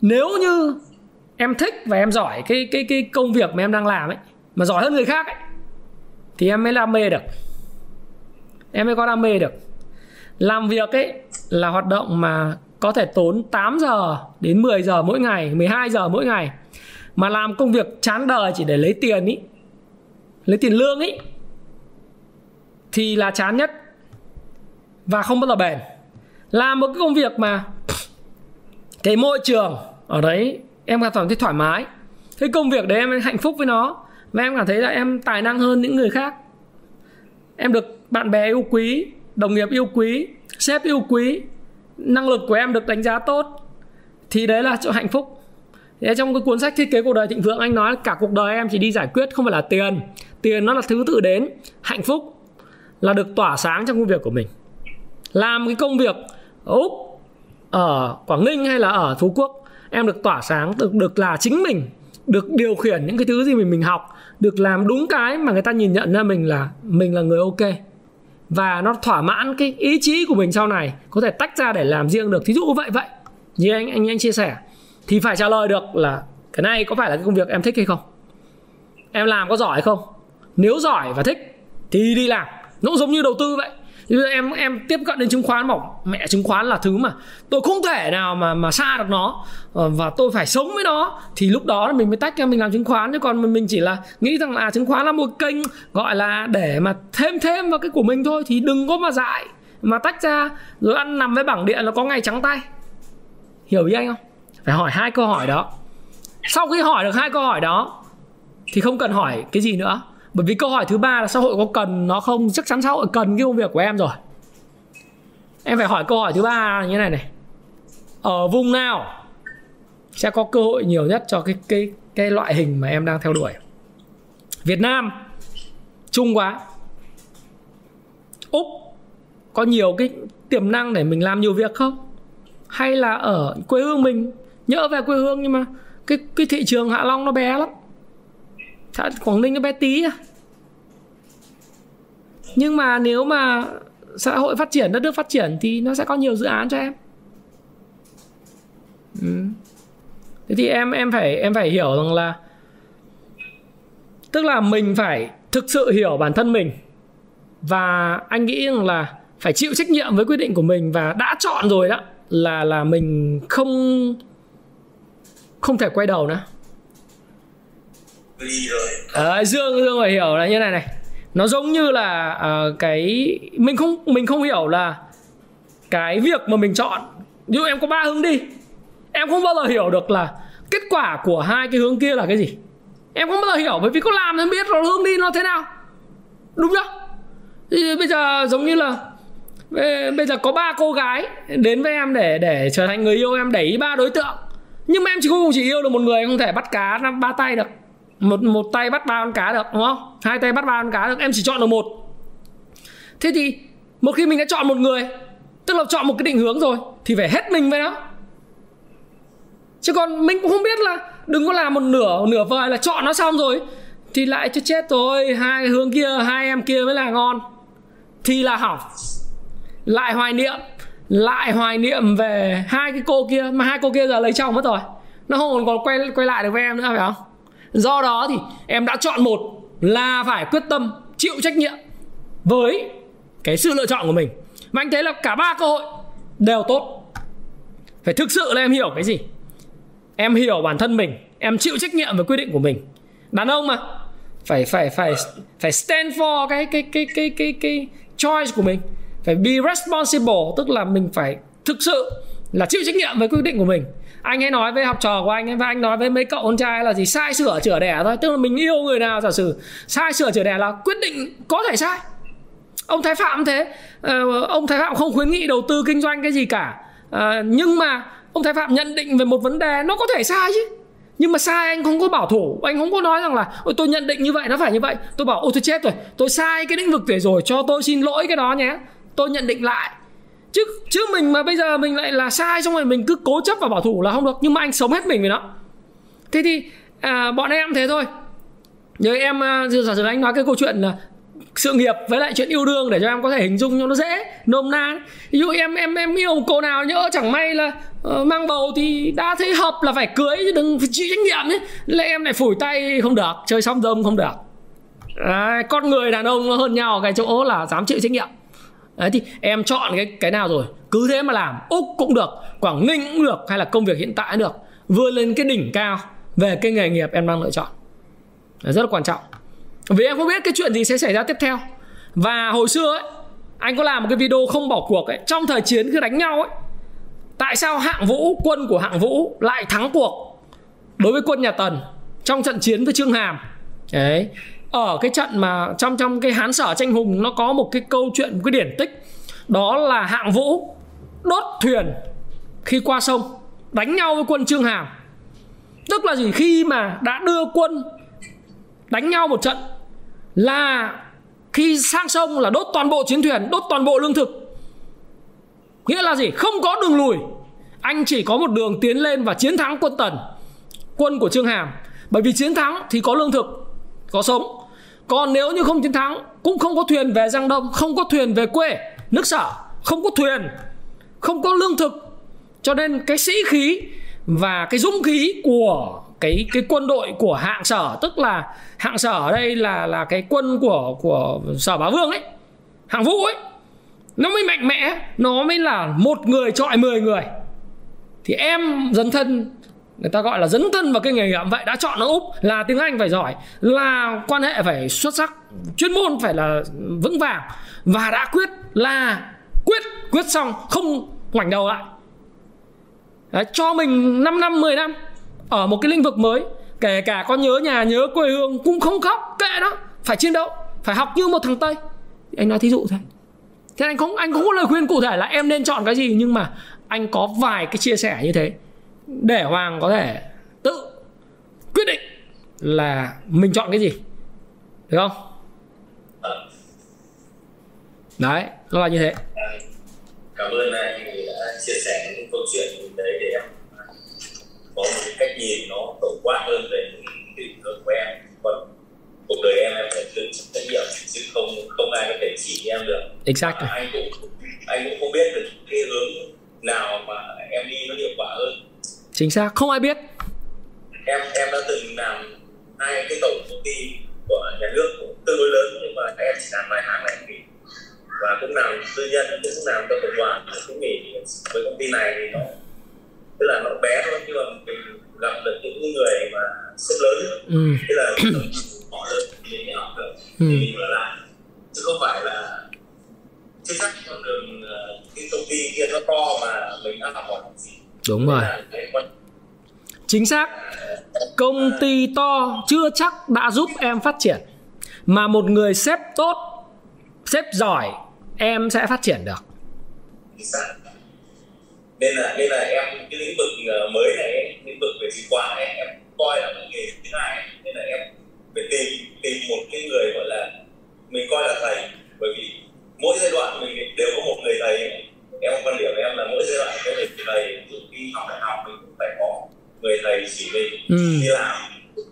Nếu như em thích và em giỏi cái, cái, cái công việc mà em đang làm ấy, mà giỏi hơn người khác ấy, thì em mới đam mê được, em mới có đam mê được. Làm việc ấy là hoạt động mà có thể tốn tám giờ đến mười giờ mỗi ngày, mười hai giờ mỗi ngày, mà làm công việc chán đời chỉ để lấy tiền ý, lấy tiền lương ý, thì là chán nhất và không bao giờ bền. Làm một cái công việc mà cái môi trường ở đấy em cảm thấy thoải mái, cái công việc đấy em hạnh phúc với nó, và em cảm thấy là em tài năng hơn những người khác, em được bạn bè yêu quý, đồng nghiệp yêu quý, sếp yêu quý, năng lực của em được đánh giá tốt, thì đấy là chỗ hạnh phúc. Thế trong cái cuốn sách Thiết Kế Cuộc Đời Thịnh Vượng, anh nói là cả cuộc đời em chỉ đi giải quyết không phải là tiền. Tiền nó là thứ tự đến, hạnh phúc là được tỏa sáng trong công việc của mình. Làm cái công việc ở Úc, ở Quảng Ninh hay là ở Phú Quốc, em được tỏa sáng, được, được là chính mình, được điều khiển những cái thứ gì mình, mình học, được làm đúng cái mà người ta nhìn nhận ra mình là mình là người ok, và nó thỏa mãn cái ý chí của mình sau này, có thể tách ra để làm riêng được. Thí dụ vậy vậy như anh, anh, anh chia sẻ, thì phải trả lời được là cái này có phải là cái công việc em thích hay không, em làm có giỏi hay không. Nếu giỏi và thích thì đi làm. Nó giống như đầu tư vậy. Như em em tiếp cận đến chứng khoán, bảo mẹ chứng khoán là thứ mà tôi không thể nào mà mà xa được nó, và tôi phải sống với nó, thì lúc đó mình mới tách ra mình làm chứng khoán. Chứ còn mình chỉ là nghĩ rằng là chứng khoán là một kênh gọi là để mà thêm thêm vào cái của mình thôi, thì đừng có mà dại mà tách ra rồi ăn nằm với bảng điện là có ngày trắng tay. Hiểu ý anh không? Phải hỏi hai câu hỏi đó. Sau khi hỏi được hai câu hỏi đó thì không cần hỏi cái gì nữa, bởi vì câu hỏi thứ ba là xã hội có cần nó không. Chắc chắn xã hội cần cái công việc của em rồi. Em phải hỏi câu hỏi thứ ba như thế này này: ở vùng nào sẽ có cơ hội nhiều nhất cho cái, cái, cái loại hình mà em đang theo đuổi? Việt Nam chung quá, Úc có nhiều cái tiềm năng để mình làm nhiều việc không, hay là ở quê hương mình? Nhỡ về quê hương nhưng mà cái, cái thị trường Hạ Long nó bé lắm, Quảng Ninh nó bé tí à. Nhưng mà nếu mà xã hội phát triển, đất nước phát triển thì nó sẽ có nhiều dự án cho em. ừ. Thế thì em em phải em phải hiểu rằng là, tức là mình phải thực sự hiểu bản thân mình, và anh nghĩ rằng là phải chịu trách nhiệm với quyết định của mình, và đã chọn rồi đó là là mình không không thể quay đầu nữa. À, Dương Dương phải hiểu là như này này, nó giống như là uh, cái mình không mình không hiểu là cái việc mà mình chọn. Ví dụ em có ba hướng đi, em không bao giờ hiểu được là kết quả của hai cái hướng kia là cái gì. Em không bao giờ hiểu, bởi vì có làm thì biết rồi hướng đi nó thế nào, đúng không? Thì bây giờ giống như là bây giờ có ba cô gái đến với em để để trở thành người yêu, em để ý ba đối tượng, nhưng mà em chỉ không chỉ yêu được một người, không thể bắt cá ba tay được, một một tay bắt ba con cá được, đúng không? Hai tay bắt ba con cá được, em chỉ chọn được một. Thế thì một khi mình đã chọn một người, tức là chọn một cái định hướng rồi, thì phải hết mình với nó. Chứ còn mình cũng không biết là đừng có làm một nửa nửa vời là chọn nó xong rồi thì lại chết chết rồi, hai hướng kia, hai em kia mới là ngon, thì là hỏng. Lại hoài niệm, lại hoài niệm về hai cái cô kia, mà hai cô kia giờ lấy chồng mất rồi, nó không còn quay quay lại được với em nữa, phải không? Do đó thì em đã chọn một là phải quyết tâm chịu trách nhiệm với cái sự lựa chọn của mình. Mà anh thấy là cả ba cơ hội đều tốt. Phải thực sự là em hiểu cái gì, em hiểu bản thân mình, em chịu trách nhiệm với quyết định của mình. Đàn ông mà phải phải phải phải stand for cái cái cái cái cái cái choice của mình, phải be responsible, tức là mình phải thực sự là chịu trách nhiệm với quyết định của mình. Anh hay nói với học trò của anh ấy, và anh nói với mấy cậu con trai là gì, sai sửa chữa đẻ thôi. Tức là mình yêu người nào, giả sử sai sửa chữa đẻ là quyết định có thể sai. Ông Thái Phạm thế, ờ, ông Thái Phạm không khuyến nghị đầu tư kinh doanh cái gì cả, ờ, nhưng mà ông Thái Phạm nhận định về một vấn đề nó có thể sai chứ. Nhưng mà sai anh không có bảo thủ, anh không có nói rằng là ôi tôi nhận định như vậy nó phải như vậy, tôi bảo ôi tôi chết rồi, tôi sai cái lĩnh vực này rồi, cho tôi xin lỗi cái đó nhé, tôi nhận định lại. Chứ chứ mình mà bây giờ mình lại là sai, xong rồi mình cứ cố chấp và bảo thủ là không được. Nhưng mà anh sống hết mình với nó. Thế thì à, bọn em thế thôi. Như em, giả sử anh nói cái câu chuyện là sự nghiệp với lại chuyện yêu đương để cho em có thể hình dung cho nó dễ nôm na. Ví dụ em em em yêu một cô nào nhỡ chẳng may là uh, mang bầu thì đã thấy hợp là phải cưới, chứ đừng chịu trách nhiệm ấy. Là em lại phủi tay không được, chơi sóng dâm không được. À, con người đàn ông nó hơn nhau cái chỗ là dám chịu trách nhiệm. Đấy thì em chọn cái cái nào rồi, cứ thế mà làm. Úc cũng được, Quảng Ninh cũng được, hay là công việc hiện tại cũng được. Vươn lên cái đỉnh cao về cái nghề nghiệp em đang lựa chọn. Đấy, rất là quan trọng. Vì em không biết cái chuyện gì sẽ xảy ra tiếp theo. Và hồi xưa ấy, anh có làm một cái video không bỏ cuộc ấy, trong thời chiến cứ đánh nhau ấy, tại sao Hạng Vũ, quân của Hạng Vũ lại thắng cuộc đối với quân nhà Tần trong trận chiến với Trương Hàm. Đấy, ở cái trận mà trong trong cái Hán Sở Tranh Hùng, nó có một cái câu chuyện, một cái điển tích, đó là Hạng Vũ đốt thuyền khi qua sông đánh nhau với quân Trương Hàm. Tức là gì, khi mà đã đưa quân đánh nhau một trận là khi sang sông là đốt toàn bộ chiến thuyền, đốt toàn bộ lương thực. Nghĩa là gì, không có đường lùi, anh chỉ có một đường tiến lên và chiến thắng quân Tần, quân của Trương Hàm. Bởi vì chiến thắng thì có lương thực, có sống. Còn nếu như không chiến thắng, cũng không có thuyền về Giang Đông, không có thuyền về quê nước Sở, không có thuyền, không có lương thực. Cho nên cái sĩ khí và cái dũng khí của cái cái quân đội của Hạng Sở, tức là Hạng Sở ở đây là là cái quân của của Sở Bá Vương ấy, Hạng Vũ ấy, nó mới mạnh mẽ, nó mới là một người chọi mười người. Thì em dấn thân, người ta gọi là dấn thân vào cái nghề nghiệp, vậy đã chọn nó úp là tiếng Anh phải giỏi, là quan hệ phải xuất sắc, chuyên môn phải là vững vàng, và đã quyết là quyết quyết xong không ngoảnh đầu lại. Đấy, cho mình năm năm mười năm ở một cái lĩnh vực mới, kể cả có nhớ nhà nhớ quê hương cũng không khóc, kệ nó, phải chiến đấu, phải học như một thằng Tây. Anh nói thí dụ thôi. Thế anh không anh không có lời khuyên cụ thể là em nên chọn cái gì, nhưng mà anh có vài cái chia sẻ như thế để Hoàng có thể tự quyết định là mình chọn cái gì, được không? Đấy, nó là như thế. Cảm ơn anh đã chia sẻ những câu chuyện đấy để em có một cách nhìn nó tổng quát hơn về những định hướng của em. Còn cuộc đời em em phải tự chịu trách nhiệm, chứ không không ai có thể chỉ em được. Exactly. À, anh cũng anh cũng không biết được cái hướng nào mà em đi nó hiệu quả hơn. Chính xác, không ai biết. Em em đã từng làm hai cái tổng công ty của nhà nước cũng tương đối lớn, nhưng mà em chỉ làm vài tháng này nghỉ, và cũng làm tư nhân, cũng làm trong tập đoàn, cũng nghỉ. Với công ty này thì nó tức là nó bé thôi, nhưng mà mình gặp được những người mà sức lớn, ừ. Tức là họ lớn thì mình học được, thì mình ở lại, chứ không phải là chưa chắc con đường cái công ty kia nó to mà mình đã học hỏi gì. Đúng rồi. Chính xác. Công ty to chưa chắc đã giúp em phát triển, mà một người sếp tốt, sếp giỏi em sẽ phát triển được. Nên là, nên là em cái lĩnh vực mới này, lĩnh vực về chứng khoán này em coi là một nghề thứ hai, nên là em phải tìm tìm một cái người gọi là mình coi là thầy, bởi vì mỗi giai đoạn mình đều có một người thầy. Em quan điểm của em là mỗi giai đoạn có người thầy, ví dụ đi học đại học mình cũng phải có người thầy chỉ mình, ừ. đi làm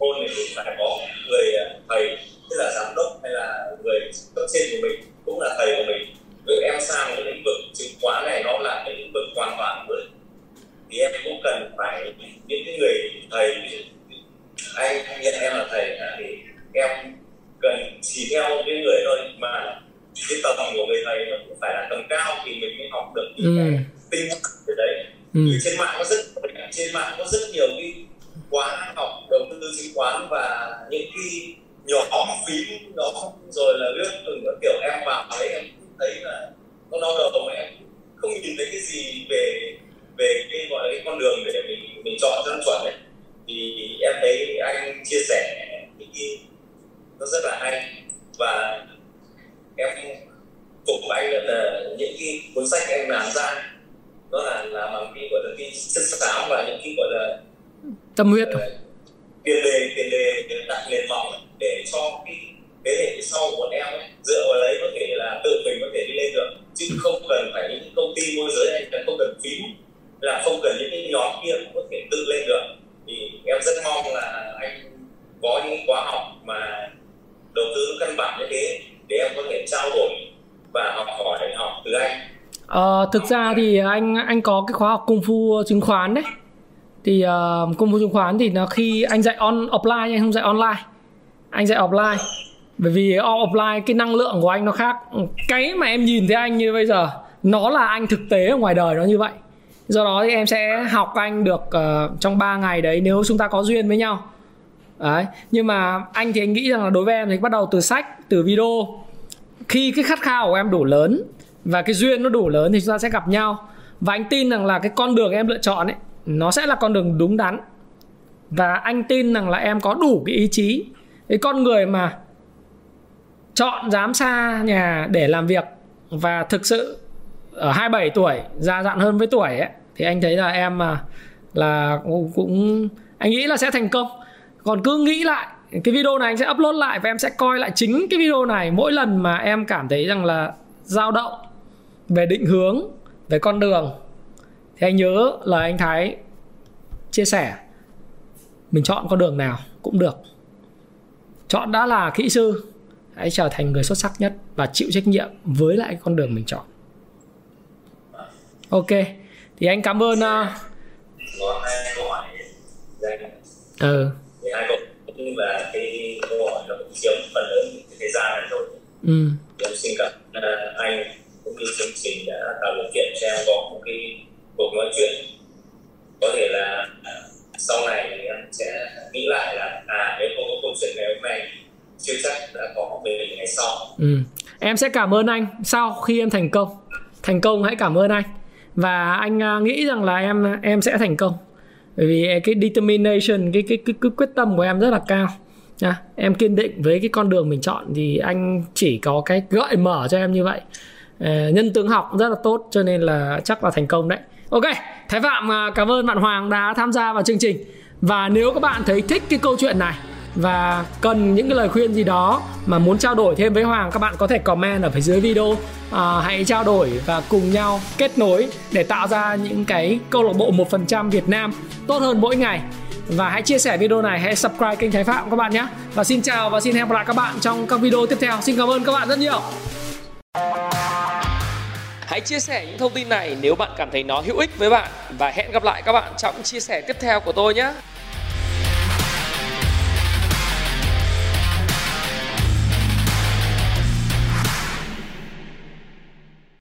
hôn thì cũng phải có người thầy, tức là giám đốc hay là người cấp trên của mình cũng là thầy của mình. Rồi em sang cái lĩnh vực chứng khoán này nó là cái lĩnh vực hoàn toàn mới, thì em cũng cần phải những cái người thầy. Anh nhận em là thầy thì em cần chỉ theo cái người thôi, mà cái tầm của người thầy nó cũng phải là tầm cao thì mình mới học được những cái tinh từ đấy. Ừ. Trên mạng có rất trên mạng có rất nhiều cái khóa học đầu tư chứng khoán và những cái nhỏ phím đó, rồi là lướt từng cái kiểu em vào đấy em thấy là nó đau đầu mà em không nhìn thấy cái gì về về cái gọi là cái con đường để mình mình chọn cho nó chuẩn đấy. Thì em thấy anh chia sẻ những cái nó rất là hay, và em cùng anh là những cái cuốn sách em làm ra nó là là bằng cái gọi là cái chất xám và những cái gọi là tâm huyết, tiền đề tiền đề đặt nền móng để cho cái thế hệ sau của bọn em ấy, dựa vào đấy có thể là tự mình có thể đi lên được, chứ không cần phải những công ty môi giới hay là không cần phím, là không cần những cái nhóm kia cũng có thể tự lên được. Thì em rất mong là anh có những khóa học mà đầu tư căn bản như thế để em có thể trao đổi và học hỏi để học từ anh. Ờ, thực ra thì anh anh có cái khóa học Kung Fu chứng khoán đấy. Thì uh, Kung Fu chứng khoán thì nó khi anh dạy on offline, anh không dạy online, anh dạy offline. Bởi vì offline cái năng lượng của anh nó khác. Cái mà em nhìn thấy anh như bây giờ nó là anh thực tế ở ngoài đời nó như vậy. Do đó thì em sẽ học anh được uh, trong ba ngày đấy nếu chúng ta có duyên với nhau đấy. Nhưng mà anh thì anh nghĩ rằng là đối với em thì bắt đầu từ sách, từ video. Khi cái khát khao của em đủ lớn và cái duyên nó đủ lớn thì chúng ta sẽ gặp nhau. Và anh tin rằng là cái con đường em lựa chọn ấy, nó sẽ là con đường đúng đắn. Và anh tin rằng là em có đủ cái ý chí. Cái con người mà chọn dám xa nhà để làm việc, và thực sự ở hai mươi bảy tuổi già dặn hơn với tuổi ấy, thì anh thấy là em mà là cũng anh nghĩ là sẽ thành công. Còn cứ nghĩ lại cái video này anh sẽ upload lại, và em sẽ coi lại chính cái video này mỗi lần mà em cảm thấy rằng là dao động về định hướng, về con đường, thì anh nhớ lời anh Thái chia sẻ, mình chọn con đường nào cũng được, chọn đã là kỹ sư, hãy trở thành người xuất sắc nhất và chịu trách nhiệm với lại con đường mình chọn. Ok, thì anh cảm ơn. Có hai câu hỏi. Ừ. Hai câu hỏi và cái câu hỏi nó cũng chiếm phần lớn cái thời gian này rồi. Ừ. Em xin cảm ơn anh cũng như chương trình đã tạo điều kiện cho em có một cái cuộc nói chuyện. Có thể là sau này thì em sẽ nghĩ lại là à nếu không có câu chuyện ngày hôm nay chưa chắc đã có về mình ngày sau. Ừ. Em sẽ cảm ơn anh sau khi em thành công. Thành công hãy cảm ơn anh. Và anh nghĩ rằng là em em sẽ thành công. Bởi vì cái determination, cái cái, cái, cái quyết tâm của em rất là cao. À, em kiên định với cái con đường mình chọn, thì anh chỉ có cái gợi mở cho em như vậy. À, nhân tướng học rất là tốt, cho nên là chắc là thành công đấy. Ok, Thái Phạm cảm ơn bạn Hoàng đã tham gia vào chương trình. Và nếu các bạn thấy thích cái câu chuyện này và cần những cái lời khuyên gì đó mà muốn trao đổi thêm với Hoàng, các bạn có thể comment ở phía dưới video. à, Hãy trao đổi và cùng nhau kết nối để tạo ra những cái câu lạc bộ một phần trăm Việt Nam tốt hơn mỗi ngày. Và hãy chia sẻ video này, hãy subscribe kênh Thái Phạm các bạn nhé. Và xin chào và xin hẹn gặp lại các bạn trong các video tiếp theo. Xin cảm ơn các bạn rất nhiều. Hãy chia sẻ những thông tin này nếu bạn cảm thấy nó hữu ích với bạn. Và hẹn gặp lại các bạn trong chia sẻ tiếp theo của tôi nhé.